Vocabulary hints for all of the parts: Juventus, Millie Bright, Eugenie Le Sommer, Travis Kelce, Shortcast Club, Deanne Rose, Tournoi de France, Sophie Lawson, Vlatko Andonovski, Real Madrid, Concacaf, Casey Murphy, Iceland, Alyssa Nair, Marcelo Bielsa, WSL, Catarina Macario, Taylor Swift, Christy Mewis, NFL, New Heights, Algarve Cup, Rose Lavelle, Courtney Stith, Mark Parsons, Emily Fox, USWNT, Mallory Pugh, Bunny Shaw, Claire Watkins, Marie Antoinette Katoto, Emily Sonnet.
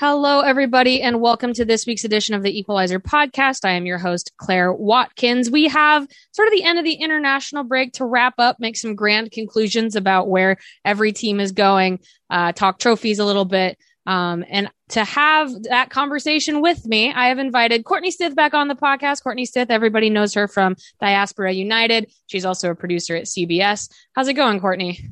Hello, everybody, and welcome to this week's edition of the Equalizer podcast. I am your host, Claire Watkins. We have sort of the end of the international break to wrap up, make some grand conclusions about where every team is going, talk trophies a little bit. And to have that conversation with me, I have invited Courtney Stith back on the podcast. Courtney Stith, everybody knows her from Diaspora United. She's also a producer at CBS. How's it going, Courtney?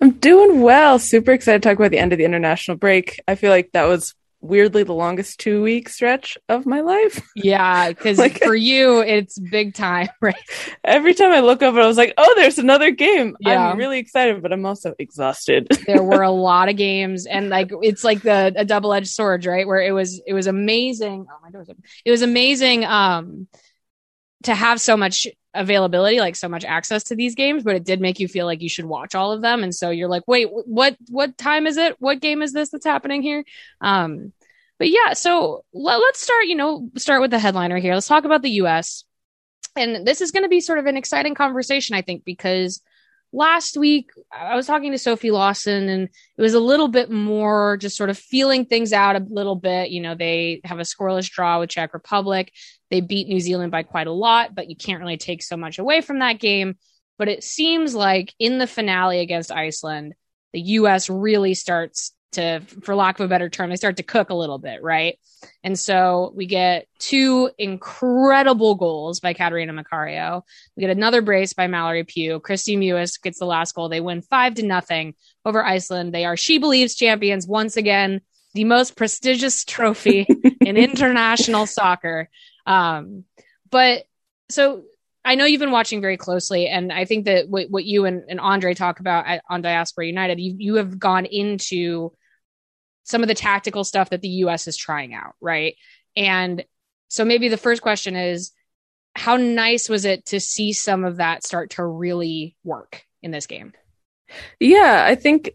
I'm doing well. Super excited to talk about the end of the international break. I feel like that was weirdly the longest 2 week stretch of my life. Yeah, because like, for you it's big time, right? Every time I look over, I was like, oh, there's another game. Yeah. I'm really excited, but I'm also exhausted. There were a lot of games, and like it's like a double-edged sword, right? Where it was amazing. Oh, my door's open. It was amazing to have so much availability, like so much access to these games, but it did make you feel like you should watch all of them. And so you're like, wait, what time is it? What game is this that's happening here? But yeah, so let's start with the headliner here. Let's talk about the US. And this is going to be sort of an exciting conversation, I think, because last week I was talking to Sophie Lawson, and it was a little bit more just sort of feeling things out a little bit. You know, they have a scoreless draw with Czech Republic. They beat New Zealand by quite a lot, but you can't really take so much away from that game. But it seems like in the finale against Iceland, the U.S. really starts to, for lack of a better term, they start to cook a little bit, right? And so we get two incredible goals by Catarina Macario. We get another brace by Mallory Pugh. Christy Mewis gets the last goal. They win 5-0 over Iceland. They are SheBelieves champions once again, the most prestigious trophy in international soccer. But so I know you've been watching very closely, and I think that what you and Andre talk about on Diaspora United, you have gone into some of the tactical stuff that the U.S. is trying out. Right. And so maybe the first question is, how nice was it to see some of that start to really work in this game? Yeah,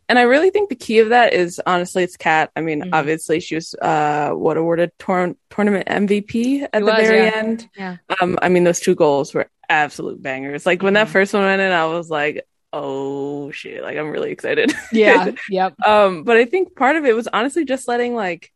I really think the key of that is, honestly, it's Kat. I mean, Obviously she was awarded tournament MVP at the very end. Yeah. I mean, those two goals were absolute bangers. Like when that first one went in, I was like, oh shit, like I'm really excited. Yeah. Yep. But I think part of it was honestly just letting like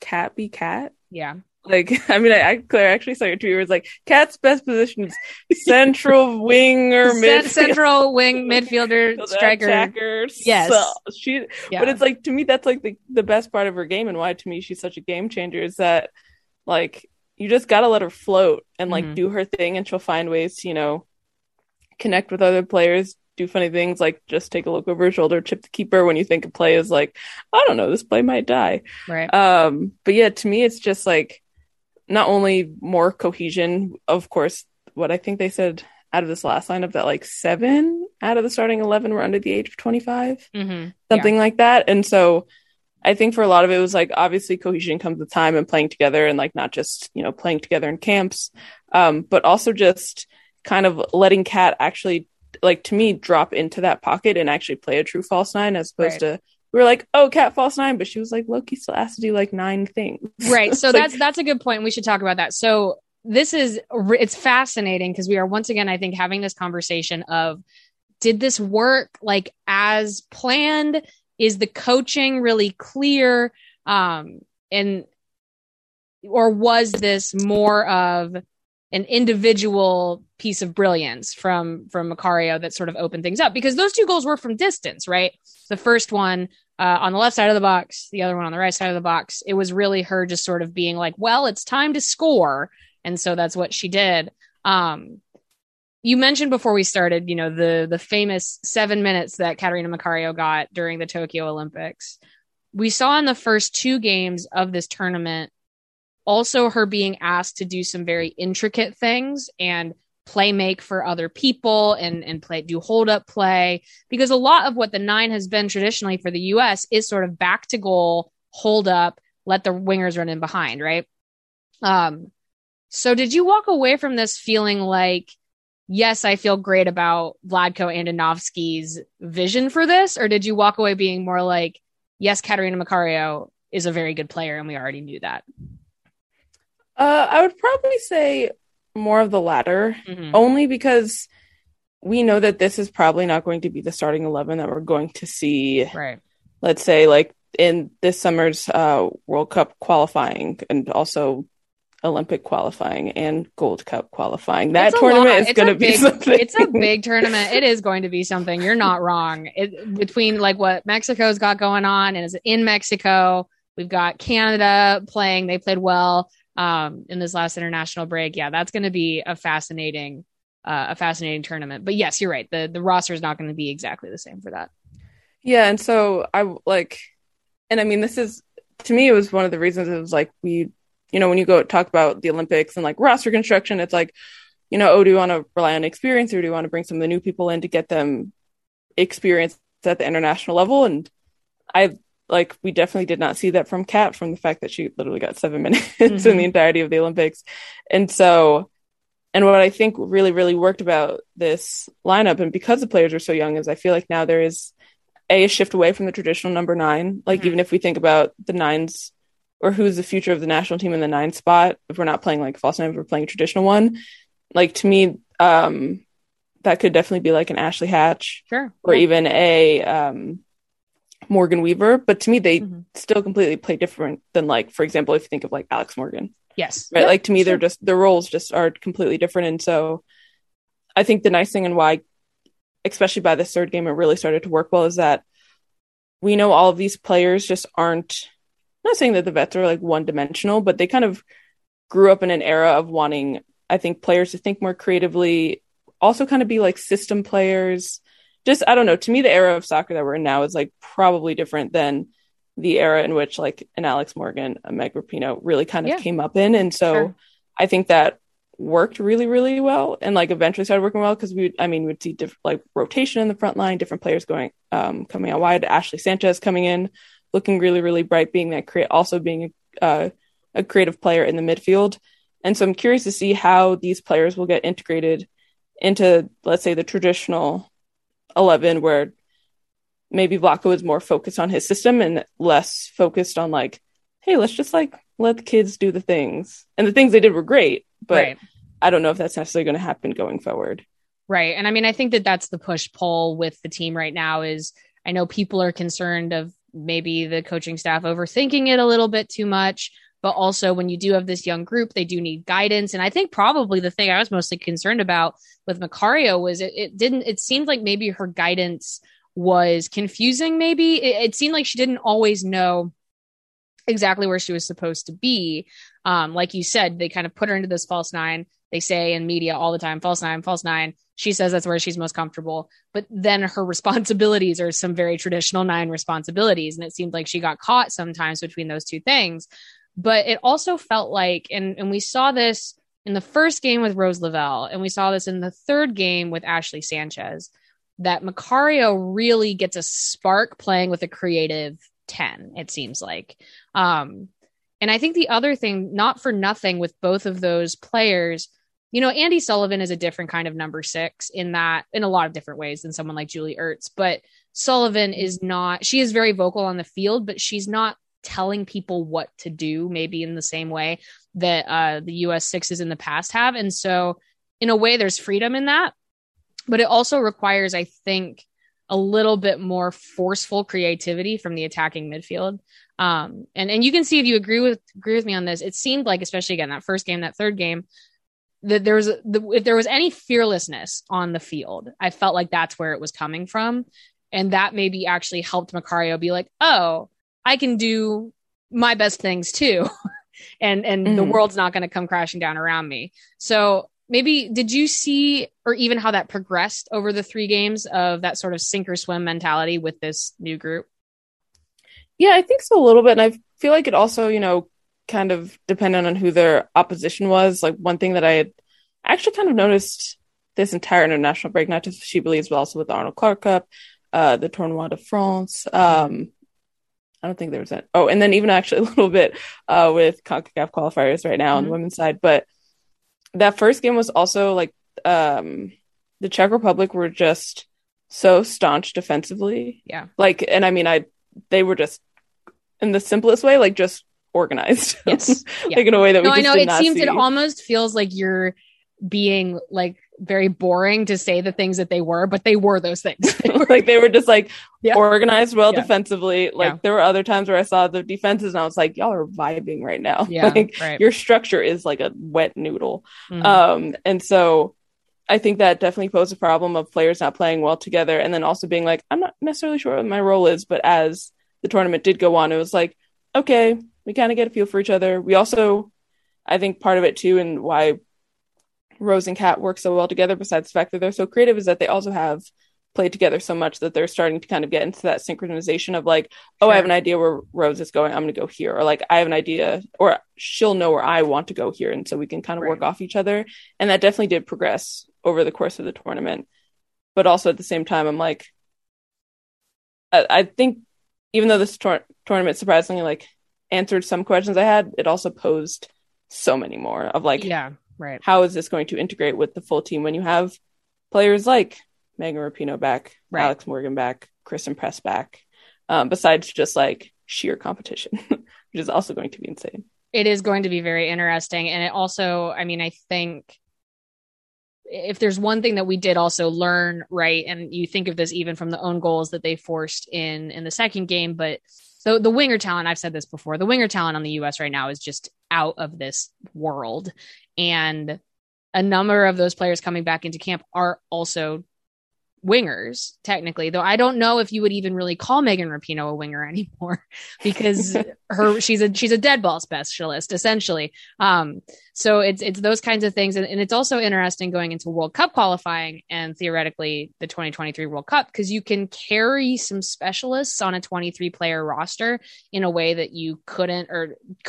Kat be Kat. Yeah. Like, I mean, Claire, I actually saw your tweet where it's like, Kat's best position is central winger, central wing midfielder, striker. Attackers. Yes. So but it's like, to me, that's like the best part of her game, and why to me she's such a game changer is that like, you just got to let her float and like do her thing, and she'll find ways to, you know, connect with other players, do funny things, like just take a look over her shoulder, chip the keeper when you think a play is like, I don't know, this play might die. Right. But yeah, to me, it's just like, not only more cohesion, of course, what I think they said out of this last lineup that like 7 out of the starting 11 were under the age of 25, something like that. And so I think for a lot of it was like, obviously cohesion comes with time and playing together, and like not just, you know, playing together in camps, but also just kind of letting Kat actually, like, to me, drop into that pocket and actually play a true false nine, as opposed to, we were like, oh, Kat false nine, but she was like, Loki still has to do like 9 things. Right. So that's a good point. We should talk about that. So it's fascinating, because we are once again, I think, having this conversation of, did this work like as planned? Is the coaching really clear? Or was this more of an individual piece of brilliance from Macario that sort of opened things up? Because those two goals were from distance, right? The first one on the left side of the box, the other one on the right side of the box. It was really her just sort of being like, well, it's time to score. And so that's what she did. You mentioned before we started, you know, the famous 7 minutes that Catarina Macario got during the Tokyo Olympics. We saw in the first 2 games of this tournament also her being asked to do some very intricate things and play make for other people and play, do hold up play, because a lot of what the 9 has been traditionally for the US is sort of back to goal, hold up, let the wingers run in behind. Right. So did you walk away from this feeling like, yes, I feel great about Vlatko Andonovski's vision for this? Or did you walk away being more like, yes, Catarina Macario is a very good player and we already knew that? I would probably say more of the latter, only because we know that this is probably not going to be the starting 11 that we're going to see, let's say, like in this summer's World Cup qualifying and also Olympic qualifying and Gold Cup qualifying. That tournament is going to be something. It's a big tournament. It is going to be something. You're not wrong. Between like what Mexico's got going on and is in Mexico, we've got Canada playing. They played well in this last international break. Yeah, that's going to be a fascinating tournament. But yes, you're right. The roster is not going to be exactly the same for that. Yeah, and so this is, to me, it was one of the reasons it was like we, you know, when you go talk about the Olympics and like roster construction, it's like, you know, do you want to rely on experience or do you want to bring some of the new people in to get them experience at the international level? And we definitely did not see that from Kat, from the fact that she literally got 7 minutes in the entirety of the Olympics. And so, and what I think really, really worked about this lineup, and because the players are so young, is I feel like now there is a shift away from the traditional number nine. Like, even if we think about the nines or who's the future of the national team in the nine spot, if we're not playing like false nine, if we're playing a traditional one, like to me, that could definitely be like an Ashley Hatch or even a Morgan Weaver. But to me, they still completely play different than like, for example, if you think of like Alex Morgan. Yes. Right. Yep. Like to me, they're just, their roles just are completely different. And so I think the nice thing and why, especially by this third game, it really started to work well is that we know all of these players just aren't, I'm not saying that the vets are like one dimensional, but they kind of grew up in an era of wanting, I think, players to think more creatively, also kind of be like system players. Just, I don't know, to me, the era of soccer that we're in now is like probably different than the era in which like an Alex Morgan, a Megan Rapinoe really kind of came up in. And so I think that worked really, really well. And like eventually started working well because we'd see different like rotation in the front line, different players going, coming out wide, Ashley Sanchez coming in, looking really, really bright, being that a creative player in the midfield. And so I'm curious to see how these players will get integrated into, let's say, the traditional 11, where maybe Vlatko is more focused on his system and less focused on like, hey, let's just like let the kids do the things. And the things they did were great, but I don't know if that's necessarily going to happen going forward. Right. And I mean, I think that that's the push-pull with the team right now is, I know people are concerned of maybe the coaching staff overthinking it a little bit too much, but also when you do have this young group, they do need guidance. And I think probably the thing I was mostly concerned about with Macario was it seemed like maybe her guidance was confusing. Maybe it seemed like she didn't always know exactly where she was supposed to be. Like you said, they kind of put her into this false nine. They say in media all the time, false nine, false nine. She says that's where she's most comfortable. But then her responsibilities are some very traditional nine responsibilities. And it seemed like she got caught sometimes between those two things. But it also felt like, and we saw this in the first game with Rose Lavelle, and we saw this in the third game with Ashley Sanchez, that Macario really gets a spark playing with a creative 10, it seems like. And I think the other thing, not for nothing with both of those players, you know, Andi Sullivan is a different kind of number six in that, in a lot of different ways than someone like Julie Ertz, but Sullivan is not, she is very vocal on the field, but she's not telling people what to do maybe in the same way that the US sixes in the past have. And so in a way there's freedom in that, but it also requires, I think, a little bit more forceful creativity from the attacking midfield. And you can see if you agree with me on this, it seemed like, especially again, that first game, that third game, that there was, if there was any fearlessness on the field, I felt like that's where it was coming from. And that maybe actually helped Macario be like, oh, I can do my best things too. and the world's not going to come crashing down around me. So maybe did you see, or even how that progressed over the three games of that sort of sink or swim mentality with this new group? Yeah, I think so a little bit. And I feel like it also, you know, kind of dependent on who their opposition was. Like one thing that I had actually kind of noticed this entire international break, not just SheBelieves, but also with the Arnold Clark Cup, the Tournoi de France. I don't think there was that. Oh, and then even actually a little bit with Concacaf qualifiers right now on the women's side. But that first game was also like the Czech Republic were just so staunch defensively. Yeah. Like, and I mean, they were just, in the simplest way, like just organized. Yes. Yeah. Like in a way that we just did not see. It almost feels like you're being like very boring to say the things that they were, but they were those things. Like they were just like organized well defensively. Like there were other times where I saw the defenses and I was like, y'all are vibing right now. Yeah, like your structure is like a wet noodle. Mm-hmm. And so I think that definitely posed a problem of players not playing well together. And then also being like, I'm not necessarily sure what my role is, but as the tournament did go on, it was like, okay, we kind of get a feel for each other. We also, I think part of it too, and why Rose and Kat work so well together, besides the fact that they're so creative, is that they also have played together so much that they're starting to kind of get into that synchronization of like, oh, I have an idea where Rose is going, I'm going to go here. Or like, I have an idea, or she'll know where I want to go here. And so we can kind of work off each other. And that definitely did progress over the course of the tournament. But also at the same time, I'm like, I think even though this tournament surprisingly like answered some questions I had, it also posed so many more of like, how is this going to integrate with the full team when you have players like Megan Rapinoe back, Alex Morgan back, Kristen Press back, besides just like sheer competition, which is also going to be insane. It is going to be very interesting. And it also, I mean, I think if there's one thing that we did also learn, right, and you think of this even from the own goals that they forced in the second game, but so the winger talent, I've said this before, the winger talent on the U.S. right now is just out of this world. And a number of those players coming back into camp are also wingers, technically, though I don't know if you would even really call Megan Rapinoe a winger anymore because she's a dead ball specialist essentially. So it's those kinds of things, and it's also interesting going into World Cup qualifying and theoretically the 2023 World Cup, because you can carry some specialists on a 23 player roster in a way that you couldn't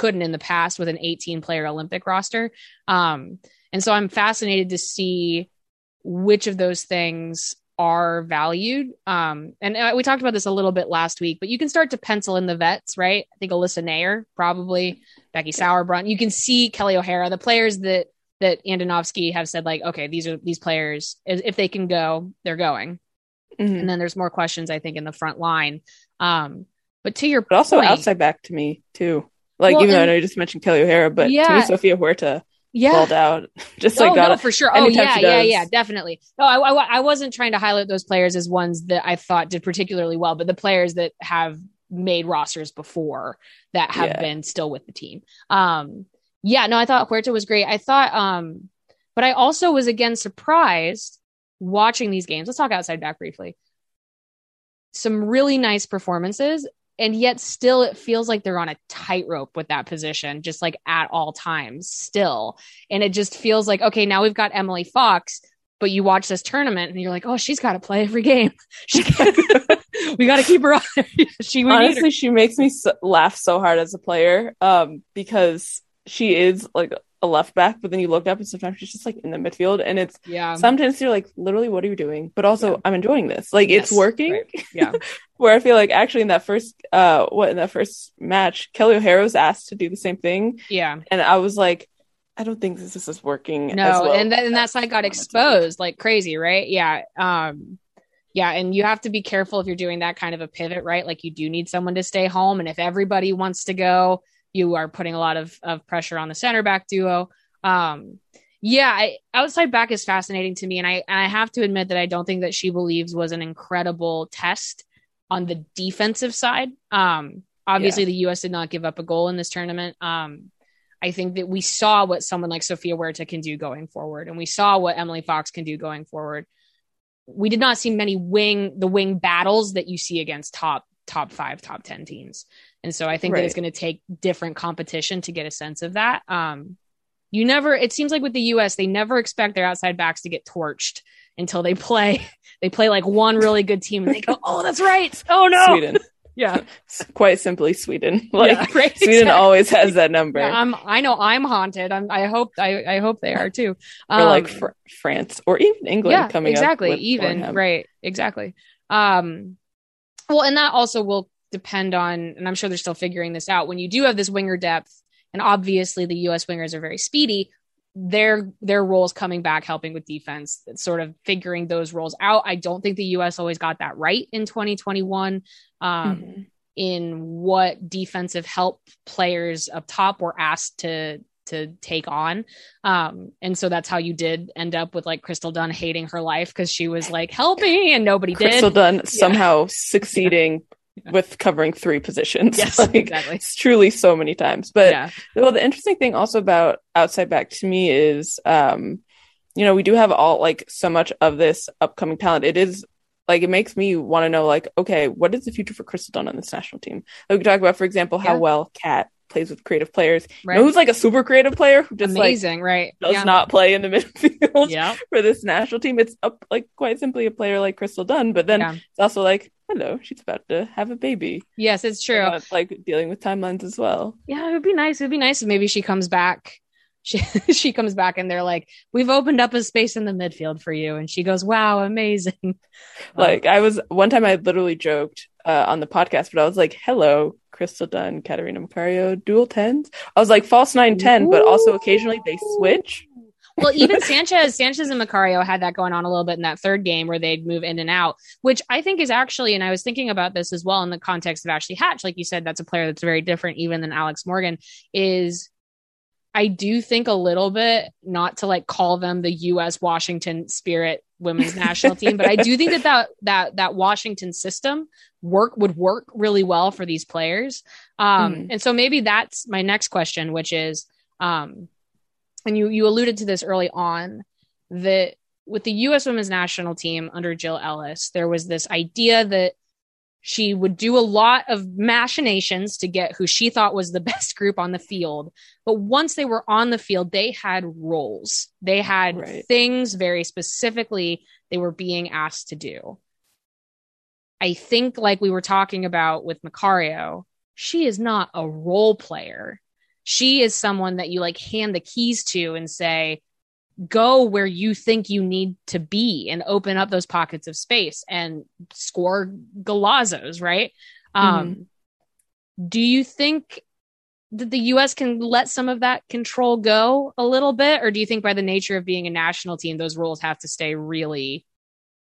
in the past with an 18 player Olympic roster. And so I'm fascinated to see which of those things are valued. And we talked about this a little bit last week, but you can start to pencil in the vets, right? I think Alyssa Nair, probably Becky Sauerbrunn. You can see Kelly O'Hara, the players that Andonovski have said, like, okay, these players, if they can go, they're going. Mm-hmm. And then there's more questions, I think, in the front line. But to your point, also outside back to me too. Like, well, even though I know you just mentioned Kelly O'Hara, but to me, Sofia Huerta. Balled out, just like that. No, for sure. Definitely. No, I wasn't trying to highlight those players as ones that I thought did particularly well, but the players that have made rosters before that have been still with the team. I thought Huerta was great. I thought, but I also was again surprised watching these games. Let's talk outside back briefly. Some really nice performances. And yet still it feels like they're on a tightrope with that position, just like at all times still. And it just feels like, okay, now we've got Emily Fox, but you watch this tournament and you're like, oh, she's got to play every game. We got to keep her on. Honestly, she makes me laugh so hard as a player because she is like a left back, but then you look up and sometimes she's just like in the midfield, and it's sometimes you're like, literally, what are you doing? But also I'm enjoying this, like it's working. Where I feel like actually in that first first match, Kelly O'Hara was asked to do the same thing, and I was like, I don't think this is working as well. And that's like got exposed like crazy, right? And you have to be careful if you're doing that kind of a pivot, right? Like you do need someone to stay home, and if everybody wants to go, you are putting a lot of pressure on the center back duo. Outside back is fascinating to me. And I have to admit that I don't think that SheBelieves was an incredible test on the defensive side. Obviously the U.S. did not give up a goal in this tournament. I think that we saw what someone like Sofia Huerta can do going forward. And we saw what Emily Fox can do going forward. We did not see many wing battles that you see against top 5, top 10 teams. And so I think that it's going to take different competition to get a sense of that. It seems like with the US, they never expect their outside backs to get torched until they play like one really good team and they go, oh, that's right. Oh no. Sweden. Quite simply Sweden. Sweden always has that number. Yeah, I know I'm haunted. I hope they are too. Or like France or even England coming up. Exactly. Well, and that also will depend on, and I'm sure they're still figuring this out, when you do have this winger depth, and obviously the U.S. wingers are very speedy, their roles coming back, helping with defense, sort of figuring those roles out. I don't think the U.S. always got that right in 2021 in what defensive help players up top were asked to to take on. And so that's how you did end up with like Crystal Dunn hating her life because she was like, help me, and nobody did. Crystal Dunn somehow succeeding with covering three positions. Yes, like, exactly. It's truly so many times. But well, the interesting thing also about outside back to me is, you know, we do have all like so much of this upcoming talent. It is like, it makes me want to know, like, okay, what is the future for Crystal Dunn on this national team? Like we talk about, for example, how well Kat plays with creative players. Right. You know who's like a super creative player who just amazing, like, right? Does not play in the midfield for this national team. It's like quite simply a player like Crystal Dunn, but then it's also like, hello, she's about to have a baby. Yes, it's true. Like dealing with timelines as well. Yeah, it would be nice. It would be nice if maybe she comes back. She comes back and they're like, we've opened up a space in the midfield for you, and she goes, wow, amazing. Like I was one time I literally joked on the podcast, but I was like, hello Crystal Dunn, Catarina Macario, dual tens. I was like, false 9-10, but also occasionally they switch. Well, even Sanchez and Macario had that going on a little bit in that third game where they'd move in and out, which I think is actually, and I was thinking about this as well in the context of Ashley Hatch, like you said, that's a player that's very different even than Alex Morgan is. I do think a little bit, not to like call them the U.S. Washington Spirit women's national team, but I do think that Washington system would work really well for these players. And so maybe that's my next question, which is, and you alluded to this early on, that with the U.S. women's national team under Jill Ellis, there was this idea that she would do a lot of machinations to get who she thought was the best group on the field. But once they were on the field, they had roles. They had things very specifically they were being asked to do. I think like we were talking about with Macario, she is not a role player. She is someone that you like hand the keys to and say, go where you think you need to be and open up those pockets of space and score golazos, right? Do you think that the U.S. can let some of that control go a little bit? Or do you think by the nature of being a national team, those rules have to stay really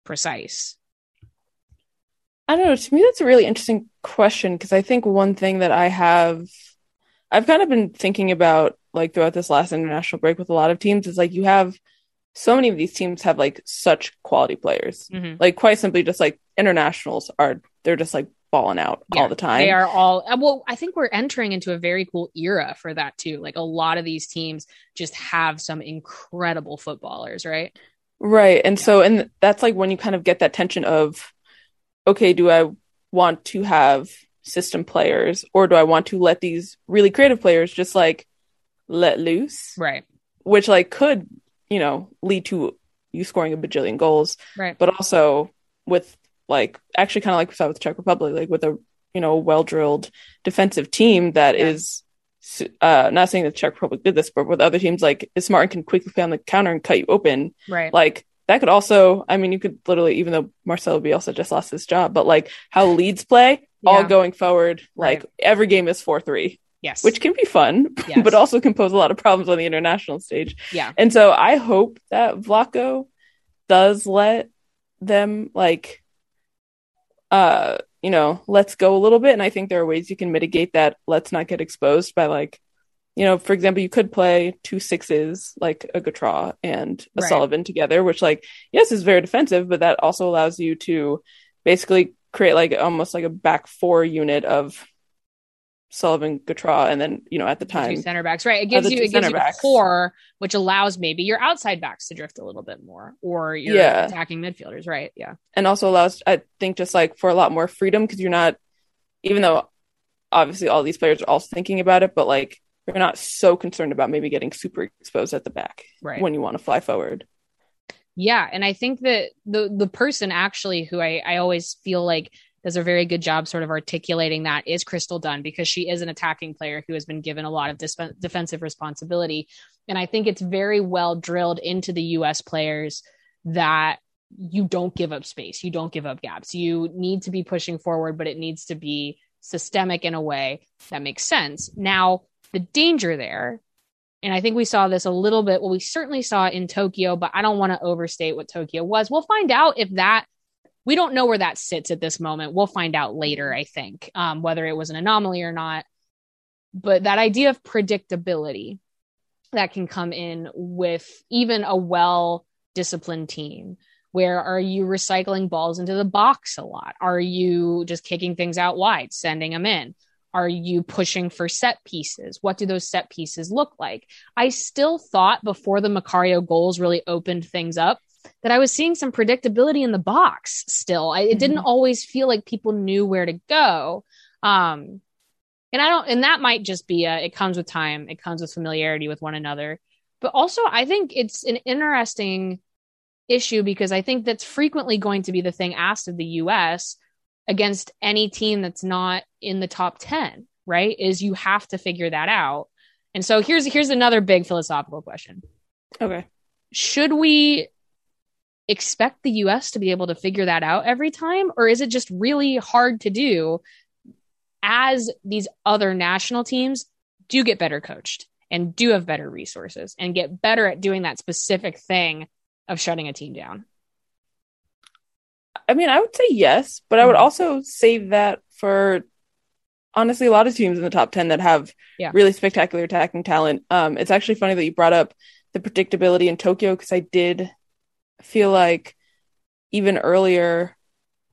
precise? I don't know. To me, that's a really interesting question, because I think one thing that I've kind of been thinking about like throughout this last international break with a lot of teams is like, you have so many of these teams have like such quality players, like quite simply just like internationals they're just like balling out all the time. They are all, well, I think we're entering into a very cool era for that too. Like a lot of these teams just have some incredible footballers, right? Right. And so, and that's like when you kind of get that tension of, okay, do I want to have system players or do I want to let these really creative players just like let loose, right? Which like could, you know, lead to you scoring a bajillion goals, right? But also with like actually kind of like we saw with the Czech Republic, like with a, you know, well-drilled defensive team that is not saying that the Czech Republic did this, but with other teams like is smart and can quickly play on the counter and cut you open, right? Like that could also, I mean, you could literally, even though Marcelo Bielsa just lost his job, but like how Leeds play all going forward, like every game is 4-3. Yes. Which can be fun, but also can pose a lot of problems on the international stage. Yeah. And so I hope that Vlatko does let them like, you know, let's go a little bit. And I think there are ways you can mitigate that. Let's not get exposed by like, you know, for example, you could play 2 6s, like a Gautreau and a Sullivan together, which like, yes, is very defensive, but that also allows you to basically create like almost like a back four unit of Sullivan, Gautreau, and then, you know, at the time, two center backs, right? It gives you a core, which allows maybe your outside backs to drift a little bit more, or your attacking midfielders, right? Yeah, and also allows, I think, just like for a lot more freedom, because you're not, even though obviously all these players are also thinking about it, but like you're not so concerned about maybe getting super exposed at the back when you want to fly forward. Yeah, and I think that the person actually who I always feel like does a very good job sort of articulating that is Crystal Dunn, because she is an attacking player who has been given a lot of defensive responsibility. And I think it's very well drilled into the U.S. players that you don't give up space. You don't give up gaps. You need to be pushing forward, but it needs to be systemic in a way that makes sense. Now, the danger there, and I think we saw this a little bit, well, we certainly saw it in Tokyo, but I don't want to overstate what Tokyo was. We'll find out if that, we don't know where that sits at this moment. We'll find out later, I think, whether it was an anomaly or not. But that idea of predictability that can come in with even a well-disciplined team. Where are you recycling balls into the box a lot? Are you just kicking things out wide, sending them in? Are you pushing for set pieces? What do those set pieces look like? I still thought before the Macario goals really opened things up that I was seeing some predictability in the box still. It didn't always feel like people knew where to go. And that might just be it comes with time. It comes with familiarity with one another. But also I think it's an interesting issue because I think that's frequently going to be the thing asked of the US against any team that's not in the top 10, right? Is you have to figure that out. And so here's another big philosophical question. Okay. Should we expect the US to be able to figure that out every time? Or is it just really hard to do as these other national teams do get better coached and do have better resources and get better at doing that specific thing of shutting a team down? I mean, I would say yes, but I would also say that for honestly a lot of teams in the top 10 that have really spectacular attacking talent. It's actually funny that you brought up the predictability in Tokyo, because I did feel like even earlier,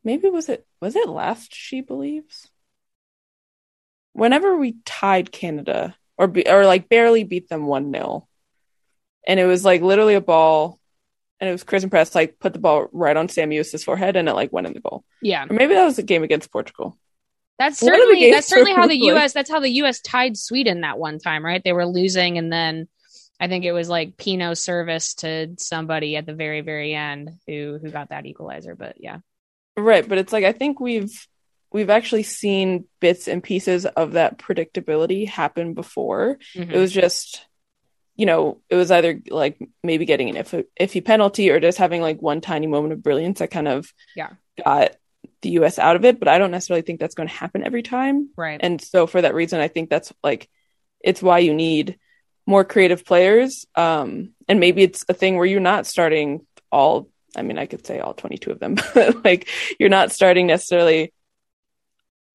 maybe was it last SheBelieves? Whenever we tied Canada or like barely beat them 1-0, and it was like literally a ball, and it was Chris and Press like put the ball right on Sam Mewis's forehead and it like went in the goal. Yeah. Or maybe that was a game against Portugal. That's certainly how the US tied Sweden that one time, right? They were losing, and then I think it was like Pino's service to somebody at the very, very end who got that equalizer. But yeah. Right. But it's like I think we've actually seen bits and pieces of that predictability happen before. Mm-hmm. It was just, it was either like maybe getting an iffy penalty or just having like one tiny moment of brilliance that kind of got the US out of it. But I don't necessarily think that's going to happen every time. Right. And so for that reason, I think that's like, it's why you need more creative players. And maybe it's a thing where you're not starting I could say all 22 of them, but like you're not starting necessarily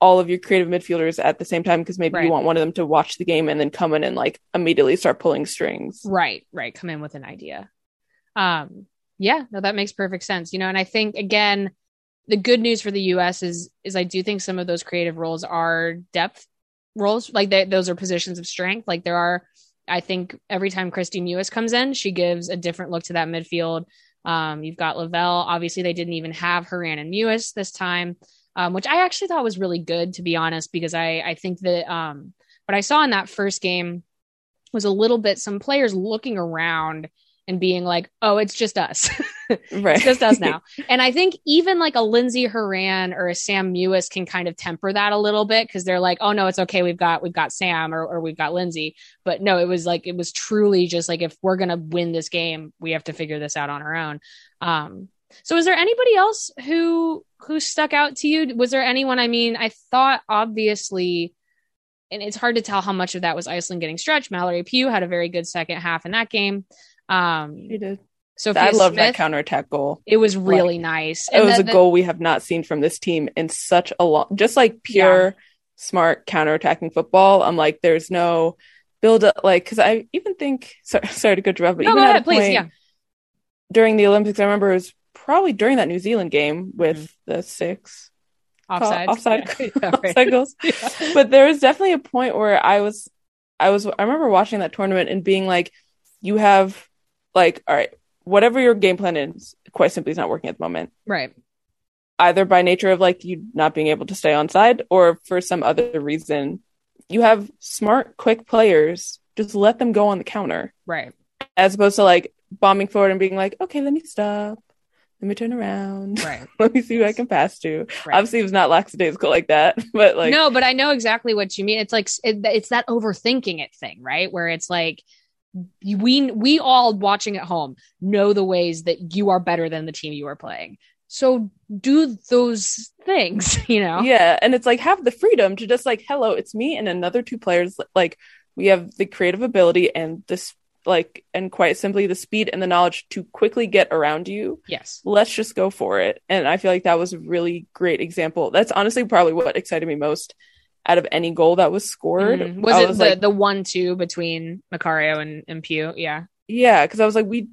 all of your creative midfielders at the same time, because maybe you want one of them to watch the game and then come in and like immediately start pulling strings. Right. Come in with an idea. That makes perfect sense. And I think again, the good news for the US is I do think some of those creative roles are depth roles. Like those are positions of strength. Like there are, I think every time Christy Mewis comes in, she gives a different look to that midfield. You've got Lavelle. Obviously, they didn't even have Horan and Mewis this time, which I actually thought was really good, to be honest, because I think that what I saw in that first game was a little bit some players looking around and being like, oh, it's just us. Right. It's just us now. And I think even like a Lindsay Horan or a Sam Mewis can kind of temper that a little bit, because they're like, oh no, it's okay. We've got Sam or we've got Lindsay. But no, it was truly just like, if we're going to win this game, we have to figure this out on our own. So is there anybody else who stuck out to you? Was there anyone? I mean, I thought obviously, and it's hard to tell how much of that was Iceland getting stretched. Mallory Pugh had a very good second half in that game. She did. Sophia I love Smith, that counterattack goal. It was really nice. And it was a goal we have not seen from this team in such a long, just like pure smart counterattacking football. I'm like, there's no build up, like, because I even think, sorry to go to Rob, but go ahead, please. Yeah. During the Olympics, I remember it was probably during that New Zealand game with the 6 offside goals. Yeah. But there was definitely a point where I remember watching that tournament and being like, you have like, all right, whatever your game plan is, quite simply is not working at the moment. Right. Either by nature of like you not being able to stay onside, or for some other reason, you have smart, quick players. Just let them go on the counter. Right. As opposed to like bombing forward and being like, okay, let me stop. Let me turn around. Right. Let me see who I can pass to. Right. Obviously, it was not lackadaisical like that, but like. No, but I know exactly what you mean. It's like, it's that overthinking it thing, right? Where it's like, we all watching at home know the ways that you are better than the team you are playing, so do those things, and it's like, have the freedom to just like, hello, it's me and another 2 players, like we have the creative ability and this like, and quite simply the speed and the knowledge to quickly get around you. Yes, let's just go for it. And I feel like that was a really great example. That's honestly probably what excited me most out of any goal that was scored. Mm-hmm. Was it the 1-2 between Macario and Pugh? Yeah. Yeah, because I was like, we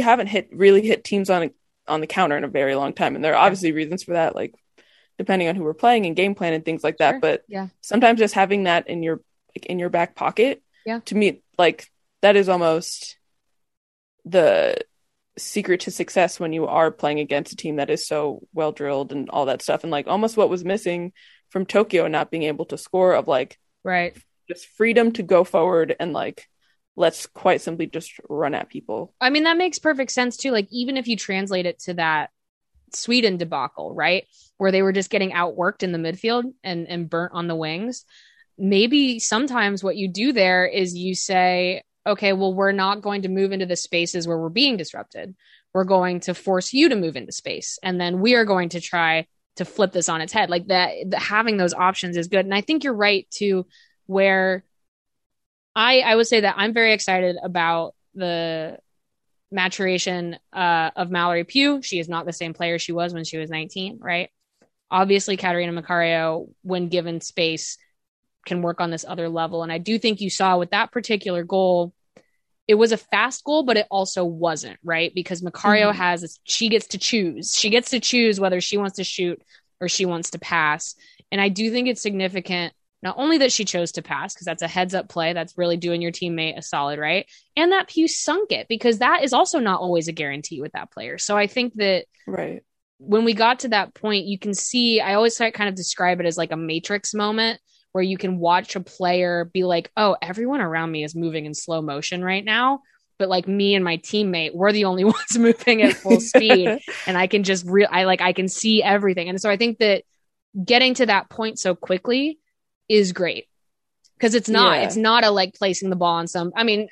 haven't really hit teams on the counter in a very long time. And there are obviously reasons for that, like depending on who we're playing and game plan and things like that. Sure. But sometimes just having that in your back pocket, to me, like that is almost the secret to success when you are playing against a team that is so well drilled and all that stuff. And like almost what was missing from Tokyo and not being able to score, of like, right, just freedom to go forward and like, let's quite simply just run at people. I mean, that makes perfect sense too. Like, even if you translate it to that Sweden debacle, right, where they were just getting outworked in the midfield and burnt on the wings. Maybe sometimes what you do there is you say, okay, well, we're not going to move into the spaces where we're being disrupted. We're going to force you to move into space. And then we are going to try to flip this on its head. Like that, having those options is good. And I think you're right too, where I would say that I'm very excited about the maturation of Mallory Pugh. She is not the same player she was when she was 19, right? Obviously, Catarina Macario, when given space, can work on this other level. And I do think you saw with that particular goal, it was a fast goal, but it also wasn't, right? Because Macario she gets to choose. She gets to choose whether she wants to shoot or she wants to pass. And I do think it's significant, not only that she chose to pass, because that's a heads up play. That's really doing your teammate a solid, right? And that Pugh sunk it, because that is also not always a guarantee with that player. So I think that when we got to that point, you can see, I always kind of describe it as like a Matrix moment, where you can watch a player be like, oh, everyone around me is moving in slow motion right now, but like me and my teammate, we're the only ones moving at full speed. And I can just I can see everything. And so I think that getting to that point so quickly is great, because it's not like placing the ball on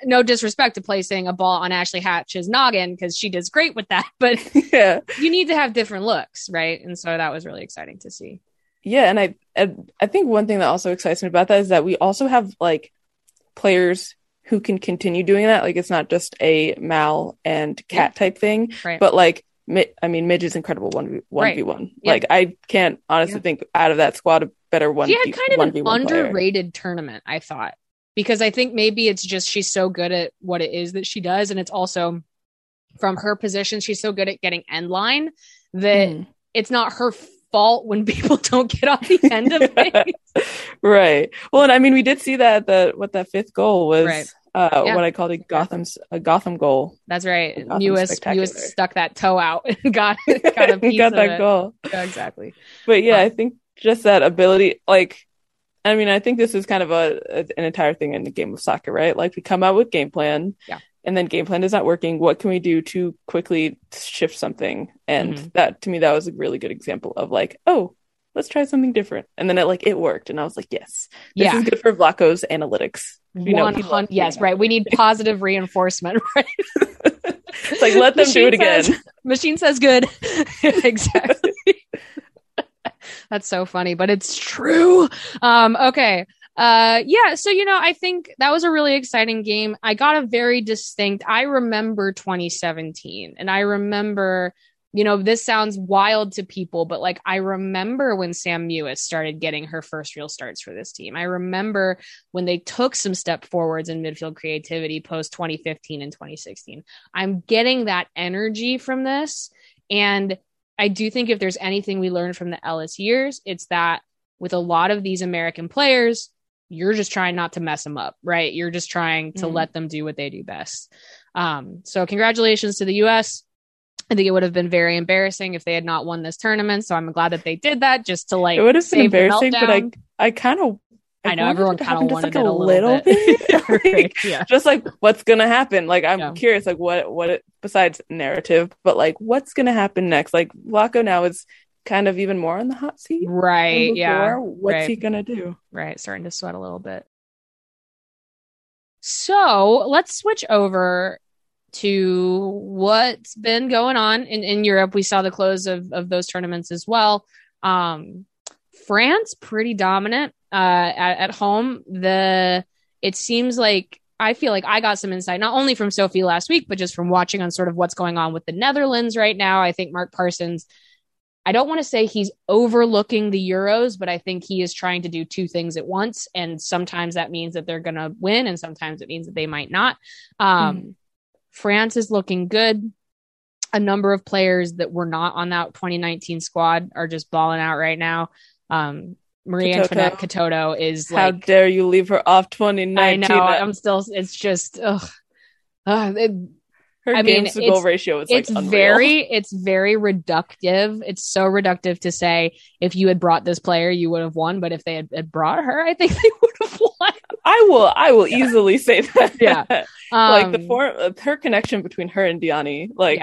no disrespect to placing a ball on Ashley Hatch's noggin, because she does great with that, but you need to have different looks. Right. And so that was really exciting to see. Yeah, and I think one thing that also excites me about that is that we also have like players who can continue doing that. Like, it's not just a Mal and Cat type thing, right, but like Midge is incredible 1v1. Like, I can't honestly think out of that squad a better 1v1. She had kind of an underrated tournament, I thought, because I think maybe it's just she's so good at what it is that she does, and it's also from her position she's so good at getting end line that it's not her fault when people don't get off the end of things. Right. Well, and I mean, we did see that that fifth goal was what I called a Gotham goal. That's right. Mewis stuck that toe out and got a piece got that of goal. Yeah, exactly. But I think just that ability, like, I mean, I think this is kind of an entire thing in the game of soccer, right? Like, we come out with game plan, and then game plan is not working. What can we do to quickly shift something? And that, to me, that was a really good example of like, oh, let's try something different. And then it worked. And I was like, yes, this is good for Vlatko's analytics. You know, we need positive reinforcement, right? It's like, let them do it again. Machine says good. Exactly. That's so funny, but it's true. Okay. So, I think that was a really exciting game. I got a very distinct, I remember 2017, and I remember, this sounds wild to people, but like, I remember when Sam Mewis started getting her first real starts for this team. I remember when they took some step forwards in midfield creativity post 2015 and 2016. I'm getting that energy from this. And I do think if there's anything we learned from the Ellis years, it's that with a lot of these American players, you're just trying not to mess them up, right? You're just trying to let them do what they do best. So congratulations to the U.S. I think it would have been very embarrassing if they had not won this tournament. So I'm glad that they did that, just to like, it would have been embarrassing, but I know everyone kind of wanted like it a little bit. Right? Just like, what's going to happen? Like, I'm curious, like what besides narrative, but like what's going to happen next? Like, Vlatko now is kind of even more on the hot seat, right? What's he gonna do? Right, starting to sweat a little bit. So let's switch over to what's been going on in Europe. We saw the close of those tournaments as well. France pretty dominant at home. It seems like, I feel like I got some insight, not only from Sophie last week, but just from watching on sort of what's going on with the Netherlands right now. I think Mark Parsons, I don't want to say he's overlooking the Euros, but I think he is trying to do two things at once. And sometimes that means that they're going to win, and sometimes it means that they might not. France is looking good. A number of players that were not on that 2019 squad are just balling out right now. Marie Antoinette Katoto is like... How dare you leave her off 2019? I know, I'm still... It's just... Her games to goal ratio is like unreal. It's very reductive. It's so reductive to say if you had brought this player, you would have won. But if they had brought her, I think they would have won. I will easily say that. Yeah, like the form, her connection between her and Diani, like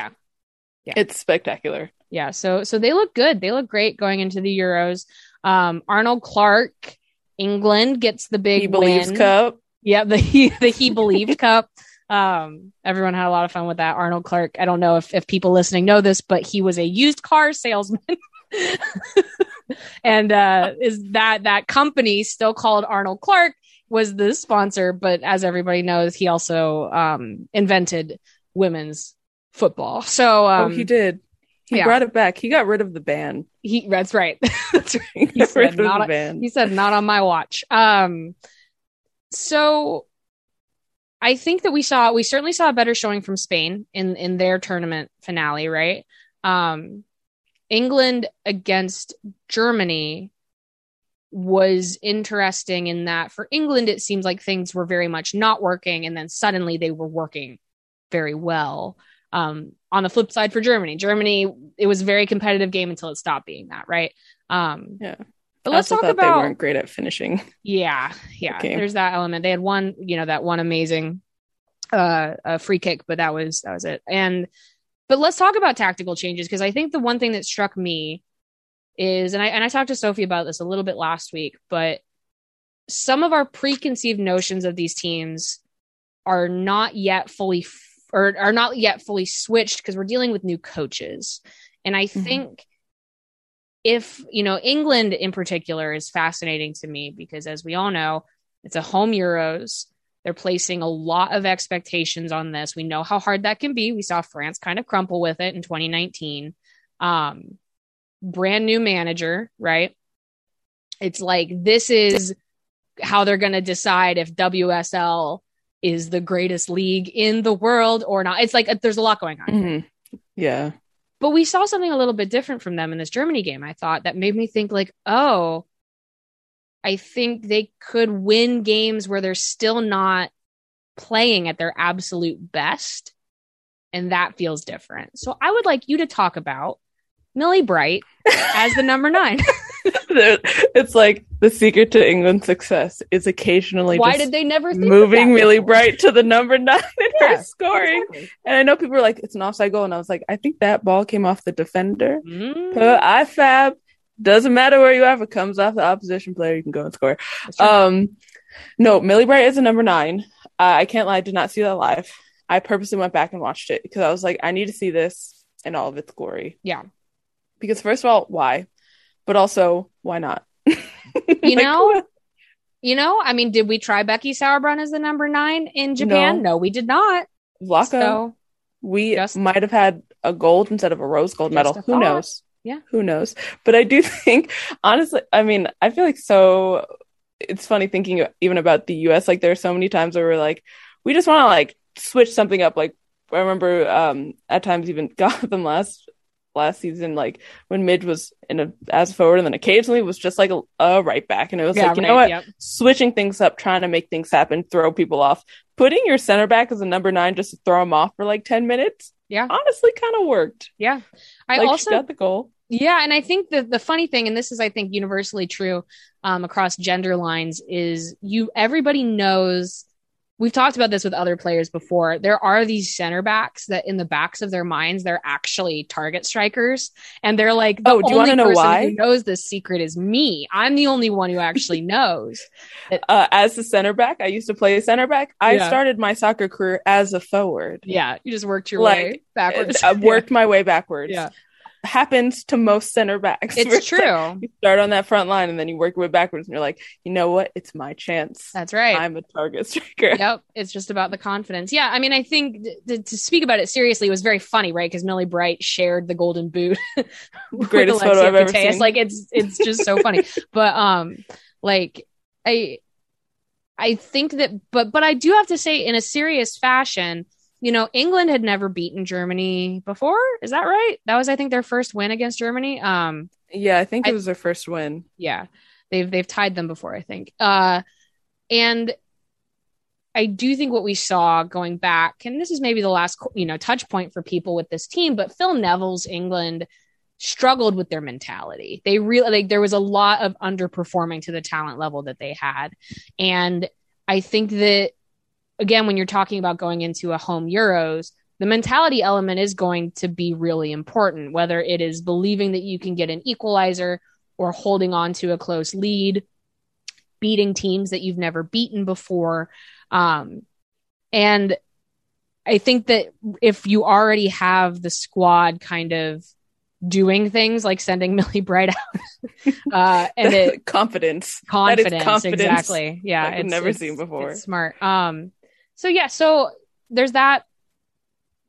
it's spectacular. Yeah, so they look good. They look great going into the Euros. Arnold Clark, England gets the big win. Cup. Yeah, the He Believed Cup. Everyone had a lot of fun with that. Arnold Clark, I don't know if people listening know this, but he was a used car salesman and is that company still called Arnold Clark was the sponsor, but as everybody knows, he also invented women's football. So he did. He brought it back. He got rid of the ban. That's right. That's right. He said, not on my watch. So I think that we certainly saw a better showing from Spain in their tournament finale, right? England against Germany was interesting in that for England, it seems like things were very much not working, and then suddenly they were working very well. On the flip side for Germany, it was a very competitive game until it stopped being that, right? Yeah. But let's talk about they weren't great at finishing. Yeah. Okay. There's that element. They had one, that one amazing free kick, but that was it. But let's talk about tactical changes, because I think the one thing that struck me is, and I talked to Sophie about this a little bit last week, but some of our preconceived notions of these teams are not yet fully switched, because we're dealing with new coaches, and I think. If, England in particular is fascinating to me because, as we all know, it's a home Euros. They're placing a lot of expectations on this. We know how hard that can be. We saw France kind of crumple with it in 2019. Brand new manager, right? It's like, this is how they're going to decide if WSL is the greatest league in the world or not. It's like, there's a lot going on. Mm-hmm. Yeah. But we saw something a little bit different from them in this Germany game, I thought, that made me think like, oh, I think they could win games where they're still not playing at their absolute best. And that feels different. So I would like you to talk about Millie Bright as the number 9. It's like the secret to England's success is occasionally why did they never think moving Millie Bright to the number 9 in her scoring. Exactly. And I know people were like, it's an offside goal, and I was like, I think that ball came off the defender. But IFAB, doesn't matter where you are, if it comes off the opposition player, you can go and score. No, Millie Bright is a number 9. I can't lie, I did not see that live. I purposely went back and watched it because I was like, I need to see this in all of its glory. Yeah. Because first of all, why? But also, why not? Did we try Becky Sauerbrunn as the number 9 in Japan? No, we did not. Vlatko, so, we might have had a gold instead of a rose gold medal. Who knows? Yeah. Who knows? But I do think, honestly, I feel like it's funny thinking even about the U.S. Like, there are so many times where we're like, we just want to like switch something up. Like, I remember at times even Gotham last season, like when Midge was as forward and then occasionally was just like a right back, and it was switching things up, trying to make things happen, throw people off. Putting your center back as a number 9 just to throw them off for like 10 minutes honestly kind of worked. I like, also got the goal. And I think the funny thing, and this is I think universally true across gender lines, is everybody knows, we've talked about this with other players before, there are these center backs that in the backs of their minds, they're actually target strikers. And they're like, the do you want to know why? Who knows this secret is me. I'm the only one who actually knows. As the center back, I used to play center back. I started my soccer career as a forward. Yeah. You just worked your way backwards. I worked my way backwards. Yeah. happens to most center backs. It's true. Like, you start on that front line and then you work your way backwards and you're like, you know what? It's my chance. That's right. I'm a target striker. Yep. It's just about the confidence. Yeah. I mean, I think to speak about it seriously was very funny, right? Because Millie Bright shared the golden boot. Greatest photo I've ever seen. Like, it's just so funny. But like I think that, but I do have to say, in a serious fashion, you know, England had never beaten Germany before. Is that right? That was, I think, their first win against Germany. Yeah, I think it was their first win. Yeah, they've tied them before, I think. And I do think what we saw going back, and this is maybe the last, you know, touch point for people with this team, but Phil Neville's England struggled with their mentality. They really, like, there was a lot of underperforming to the talent level that they had. And I think that, again, when you're talking about going into a home Euros, the mentality element is going to be really important, whether it is believing that you can get an equalizer or holding on to a close lead, beating teams that you've never beaten before. And I think that if you already have the squad kind of doing things like sending Millie Bright out, and it, confidence, exactly, yeah, I've never seen before. It's smart. So yeah, so there's that.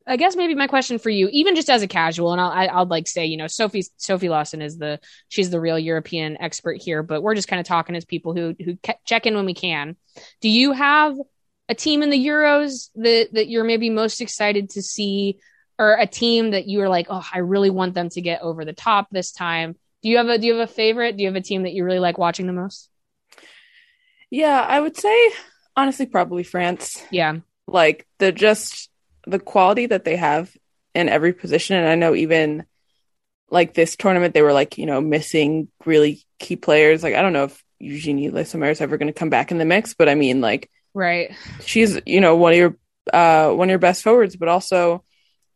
I guess maybe my question for you, even just as a casual, and I'll like say, you know, Sophie Lawson is she's the real European expert here, but we're just kind of talking as people who check in when we can. Do you have a team in the Euros that you're maybe most excited to see, or a team that you were like, oh, I really want them to get over the top this time? Do you have a favorite? Do you have a team that you really like watching the most? Yeah, I would say, honestly, probably France. Yeah. Like, the quality that they have in every position. And I know even like this tournament, they were like, you know, missing really key players. Like, I don't know if Eugenie Le Sommer is ever going to come back in the mix, but I mean, like, right. She's, you know, one of your best forwards, but also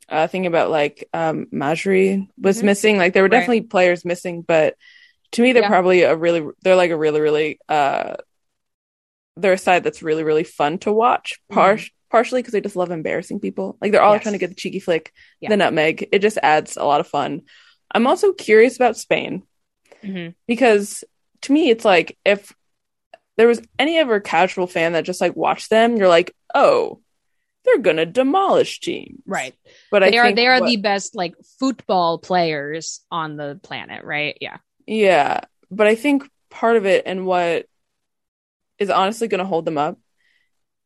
thinking about like Majri was mm-hmm. missing. Like, there were definitely players missing, but to me, they're probably they're a side that's really, really fun to watch. Partially because they just love embarrassing people. Like, they're all trying to get the cheeky flick, the nutmeg. It just adds a lot of fun. I'm also curious about Spain because to me, it's like, if there was any ever casual fan that just like watched them, you're like, oh, they're going to demolish teams. Right. But they are the best like football players on the planet. Right. Yeah. Yeah. But I think part of it, and what is honestly going to hold them up,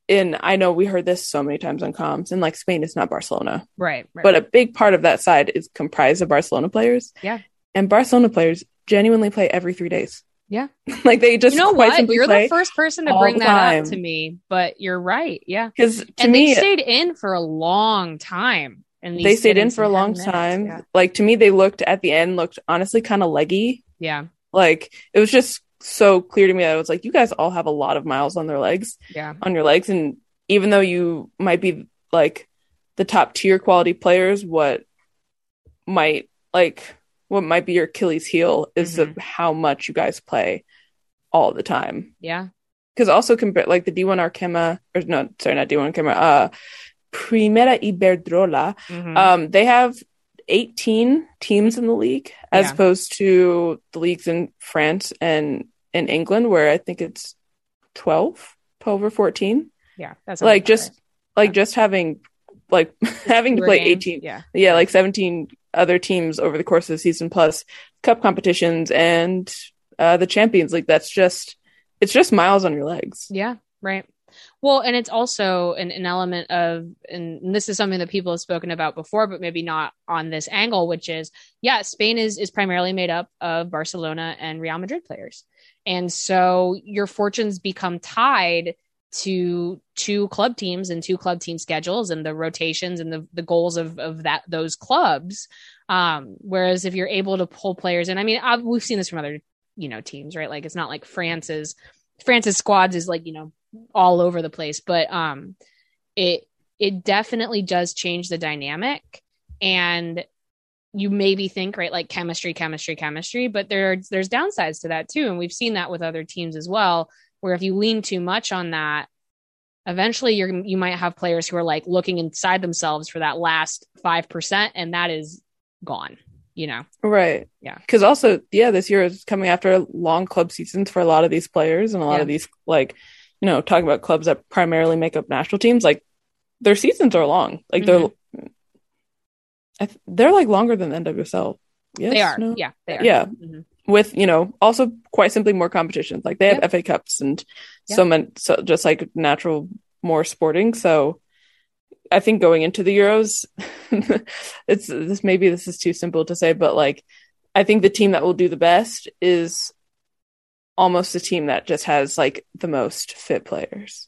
and I know we heard this so many times on comms, and like, Spain is not Barcelona. Right. But a big part of that side is comprised of Barcelona players. Yeah. And Barcelona players genuinely play every 3 days. Yeah. Like, they just, you know what? You're the first person to bring that up to me, but you're right. Yeah. Because to me, they stayed in for a long time. They stayed in for a long time. Yeah. Like, to me, they looked at the end, looked honestly kind of leggy. Yeah. Like, it was just so clear to me that it was like, you guys all have a lot of miles on their legs. Yeah. On your legs. And even though you might be like the top tier quality players, what might be your Achilles heel is of how much you guys play all the time. Yeah. Because also compare like the D1 Arkema, or no, sorry, not D1 Arkema, Primera Iberdrola. Mm-hmm. They have 18 teams in the league as opposed to the leagues in France and in England, where I think it's 12 or 14. Yeah. That's like, just having like having to play game. 18. Yeah. Yeah. Like 17 other teams over the course of the season, plus cup competitions and the Champions League. That's just, it's just miles on your legs. Yeah. Right. Well, and it's also an element of, and this is something that people have spoken about before, but maybe not on this angle, which is, yeah, Spain is primarily made up of Barcelona and Real Madrid players. And so your fortunes become tied to two club teams and two club team schedules and the rotations and the goals of those clubs. Whereas if you're able to pull players in, I mean, we've seen this from other, you know, teams, right? Like, it's not like France's squads is like, you know, all over the place, but it definitely does change the dynamic. And you maybe think, right, like chemistry, but there's downsides to that too, and we've seen that with other teams as well, where if you lean too much on that, eventually you might have players who are like looking inside themselves for that last 5%, and that is gone. you know. Right. Yeah. Because also, yeah, this year is coming after long club seasons for a lot of these players, and a lot of these, like, you know, talking about clubs that primarily make up national teams, like, their seasons are long. Like, they're like longer than the NWSL. Yes, they are. No? Yeah, they are. Yeah. Mm-hmm. With, you know, also quite simply more competitions. Like, they have FA Cups and so just like natural, more sporting. So I think going into the Euros, this is too simple to say, but like, I think the team that will do the best is almost the team that just has like the most fit players.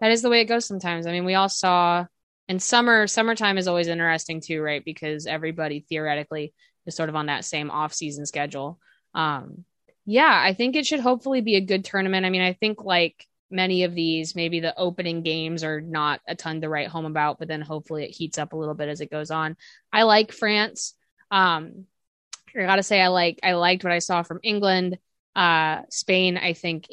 That is the way it goes sometimes. I mean, we all saw, and summertime is always interesting too, right? Because everybody theoretically is sort of on that same off season schedule. I think it should hopefully be a good tournament. I mean, I think like many of these, maybe the opening games are not a ton to write home about, but then hopefully it heats up a little bit as it goes on. I like France. I gotta say, I liked what I saw from England. Spain, I think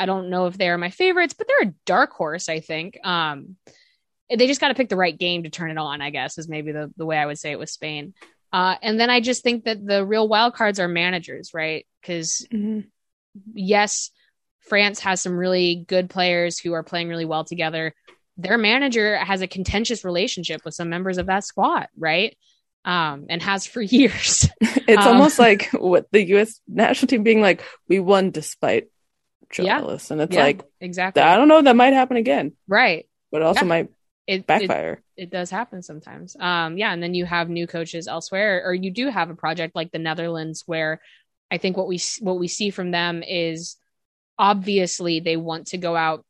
I don't know if they're my favorites, but they're a dark horse, I think. They just got to pick the right game to turn it on, I guess, is maybe the way I would say it with Spain. And then I just think that the real wild cards are managers, right? Because yes, France has some really good players who are playing really well together. Their manager has a contentious relationship with some members of that squad, right? And has for years. It's almost like what the U.S. national team being like, we won despite journalists. And it's like, exactly. I don't know. That might happen again. Right. But it also might backfire. It does happen sometimes. And then you have new coaches elsewhere, or you do have a project like the Netherlands, where I think what we see from them is obviously they want to go out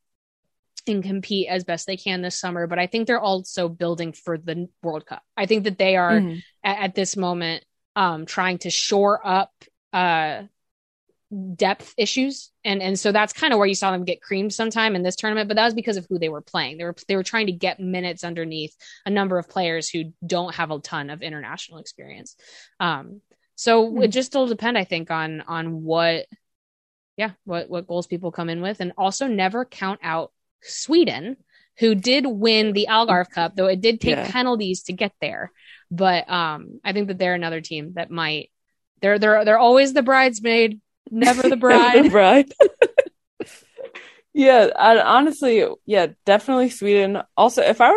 and compete as best they can this summer, but I think they're also building for the World Cup. I think that they are at this moment trying to shore up depth issues, and so that's kind of where you saw them get creamed sometime in this tournament, but that was because of who they were playing. They were trying to get minutes underneath a number of players who don't have a ton of international experience, so it just will depend, I think, on what goals people come in with. And also, never count out Sweden, who did win the Algarve Cup, though it did take penalties to get there. But I think that they're another team that might, they're always the bridesmaid, never the bride. Never the bride. Definitely Sweden. Also, if I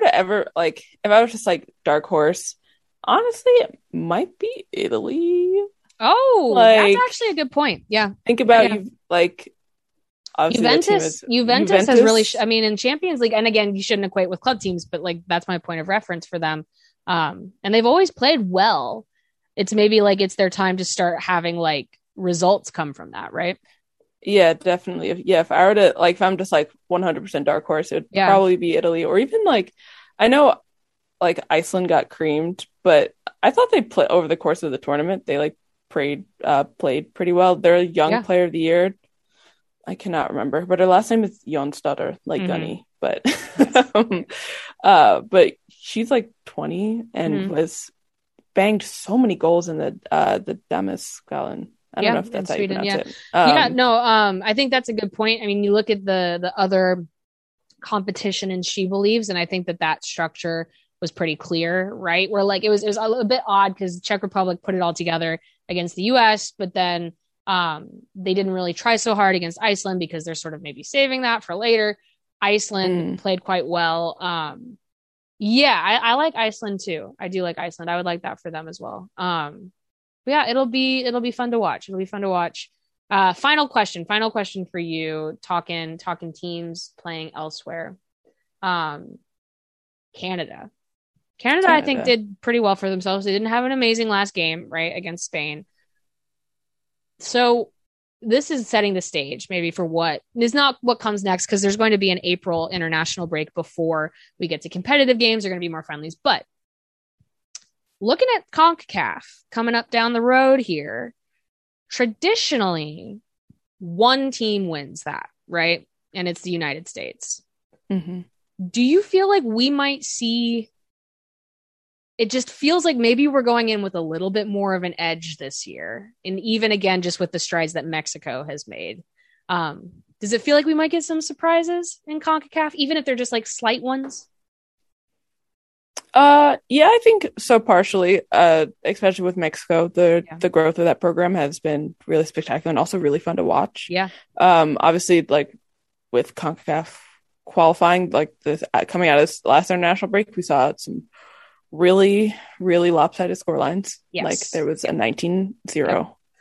was just like dark horse, honestly, it might be Italy. Oh, like, that's actually a good point. Yeah. Think about Juventus has really, in Champions League, and again, you shouldn't equate with club teams, but like, that's my point of reference for them. And they've always played well. It's maybe like, it's their time to start having like results come from that. Right. Yeah, definitely. Yeah. If I were to like, if I'm just like 100% dark horse, it would probably be Italy, or even like, I know like Iceland got creamed, but I thought they played over the course of the tournament. They like played pretty well. They're a young player of the year. I cannot remember, but her last name is Jonsdottir, like Gunny, but she's like 20 and was banged so many goals in the Dammaskalen. I don't know if that's how Sweden, you pronounce it. I think that's a good point. I mean, you look at the other competition in SheBelieves, and I think that structure was pretty clear, right? Where like it was a little bit odd because the Czech Republic put it all together against the US, but then they didn't really try so hard against Iceland because they're sort of maybe saving that for later. Iceland played quite well. I like Iceland too. I do like Iceland. I would like that for them as well. It'll be fun to watch. Final question for you, talking teams playing elsewhere. Canada, I think, did pretty well for themselves. They didn't have an amazing last game, right, against Spain. So this is setting the stage maybe for what is not what comes next, because there's going to be an April international break before we get to competitive games. There are going to be more friendlies. But looking at Concacaf coming up down the road here, traditionally, one team wins that, right? And it's the United States. Mm-hmm. Do you feel like we might see... It just feels like maybe we're going in with a little bit more of an edge this year. And even again, just with the strides that Mexico has made. Does it feel like we might get some surprises in CONCACAF, even if they're just like slight ones? Yeah, I think so, partially, especially with Mexico. The growth of that program has been really spectacular and also really fun to watch. Yeah. Obviously, like with Concacaf qualifying, like this coming out of this last international break, we saw some really, really lopsided scorelines. Yes. Like there was a 19-0.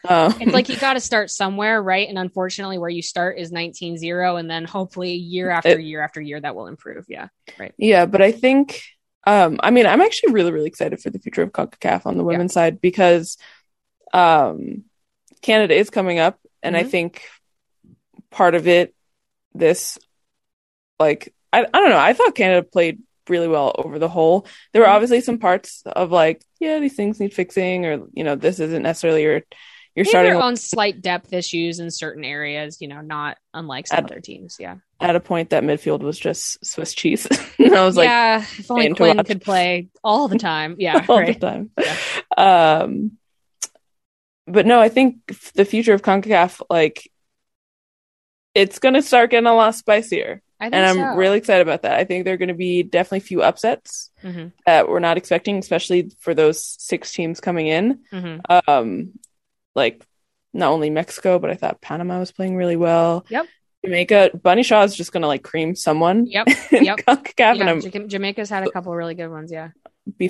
Yep. It's like you got to start somewhere, right? And unfortunately, where you start is 19-0, and then hopefully year after year after year that will improve. Yeah, right. Yeah, but I think, I mean, I'm actually really, really excited for the future of CONCACAF on the women's side, because Canada is coming up, and I think part of it, this, like, I don't know. I thought Canada played really well over the whole. There were obviously some parts of like, yeah, these things need fixing, or you know, this isn't necessarily your. You're starting on slight depth issues in certain areas, you know, not unlike some other teams. Yeah. At a point, that midfield was just Swiss cheese. And I was like, yeah, if only Quinn could play all the time. Yeah. all the time. Yeah. But no, I think the future of CONCACAF, like, it's going to start getting a lot spicier. I'm really excited about that. I think there are going to be definitely few upsets that we're not expecting, especially for those six teams coming in. Like not only Mexico, but I thought Panama was playing really well. Yep. Jamaica, Bunny Shaw is just gonna like cream someone. Yep. Yep. Jamaica's had a couple of really good ones. Yeah.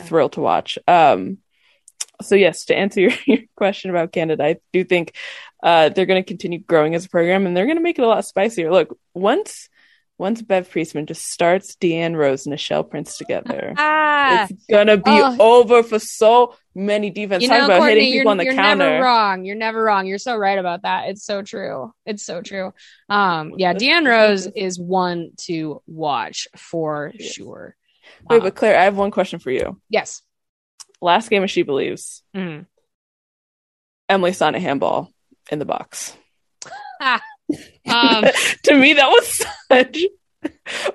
Thrilled to watch. So yes, to answer your question about Canada, I do think they're gonna continue growing as a program, and they're gonna make it a lot spicier. Look, once Bev Priestman just starts Deanne Rose and Nichelle Prince together, it's gonna be over for so many defense. You know, talking about Courtney, hitting people on the counter. You're never wrong. You're so right about that. It's so true. Yeah, Deanne Rose is one to watch for sure. Wait, but Claire, I have one question for you. Yes. Last game of She Believes. Emily Sonnet handball in the box. To me, that was such.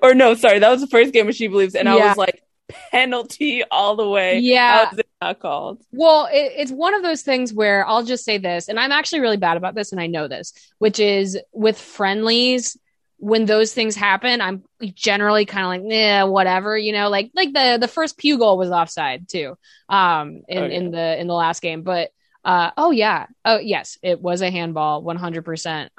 Or no, sorry, that was the first game of She Believes, and I was like, penalty all the way. Yeah, how's it not called? Well, it's one of those things where I'll just say this, and I'm actually really bad about this, and I know this, which is with friendlies. When those things happen, I'm generally kind of like, whatever, you know, like the first Pugh goal was offside too, in the last game, but. Yes, it was a handball, 100%.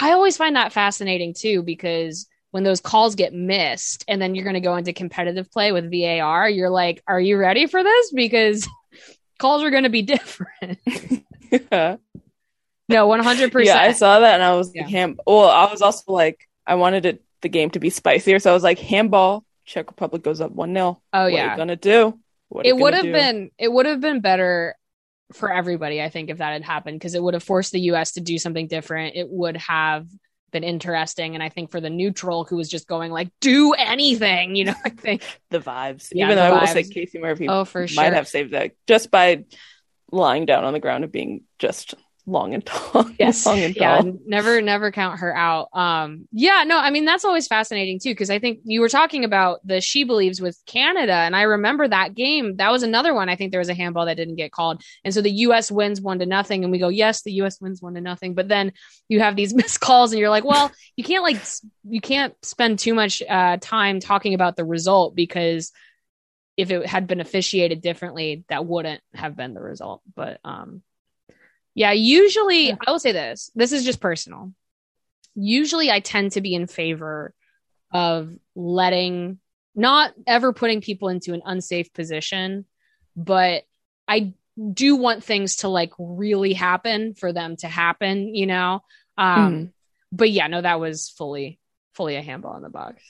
I always find that fascinating too, because when those calls get missed and then you're going to go into competitive play with VAR, you're like, are you ready for this? Because calls are going to be different. No, 100%. Yeah, I saw that and I was like, I was also like, I wanted the game to be spicier. So I was like, handball, Czech Republic goes up 1-0. What are you going to do? It would have been better for everybody, I think, if that had happened, because it would have forced the U.S. to do something different. It would have been interesting, and I think for the neutral who was just going like, do anything, you know, I think the vibes. Yeah, even though I will say Casey Murphy might have saved that just by lying down on the ground and being just long and tall. Yes, long and tall. Yeah, never count her out. Yeah, no, I mean that's always fascinating too, because I think you were talking about the She Believes with Canada, and I remember that game. That was another one. I think there was a handball that didn't get called, and so the U.S. wins 1-0, and we go, yes, the U.S. wins 1-0. But then you have these missed calls, and you're like, well, you can't spend too much time talking about the result, because if it had been officiated differently, that wouldn't have been the result. But yeah, usually I will say this. This is just personal. Usually I tend to be in favor of not ever putting people into an unsafe position, but I do want things to like really happen for them to happen, you know? But yeah, no, that was fully a handball in the box.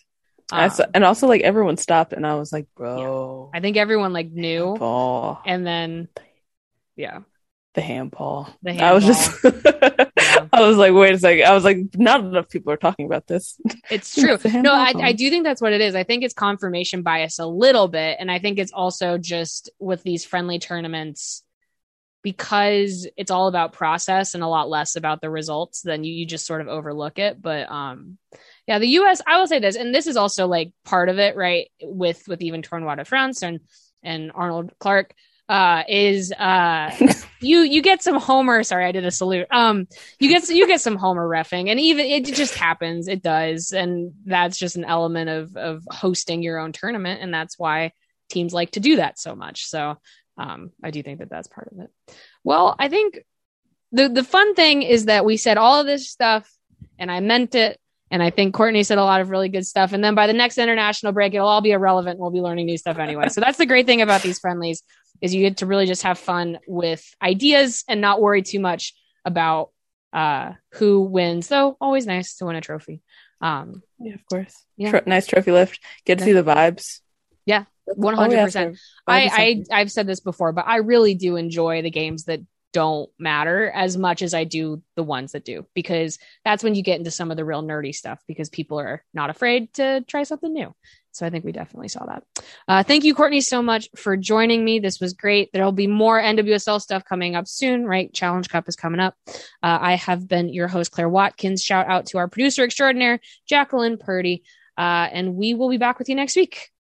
And also like everyone stopped and I was like, bro. Yeah. I think everyone like knew. Handball. And then, yeah. The handball. I was just I was like, wait a second. I was like, not enough people are talking about this. It's true. No, I do think that's what it is. I think it's confirmation bias a little bit, and I think it's also just with these friendly tournaments, because it's all about process and a lot less about the results, then you just sort of overlook it. But yeah, the US, I will say this, and this is also like part of it, right? With even Tournoi de France and Arnold Clark is you get some Homer. Sorry, I did a salute. You get some Homer reffing, and even it just happens. It does, and that's just an element of hosting your own tournament, and that's why teams like to do that so much. So I do think that that's part of it. Well, I think the fun thing is that we said all of this stuff and I meant it. And I think Courtney said a lot of really good stuff. And then by the next international break, it'll all be irrelevant. We'll be learning new stuff anyway. So that's the great thing about these friendlies is you get to really just have fun with ideas and not worry too much about who wins. So always nice to win a trophy. Yeah, of course. Yeah. Nice trophy lift. Get to see the vibes. Yeah, 100%. I've said this before, but I really do enjoy the games that don't matter as much as I do the ones that do, because that's when you get into some of the real nerdy stuff, because people are not afraid to try something new. So I think we definitely saw that. Thank you, Courtney, so much for joining me. This was great. There'll be more NWSL stuff coming up soon, right? Challenge Cup is coming up. I have been your host, Claire Watkins. Shout out to our producer extraordinaire, Jacqueline Purdy. And we will be back with you next week.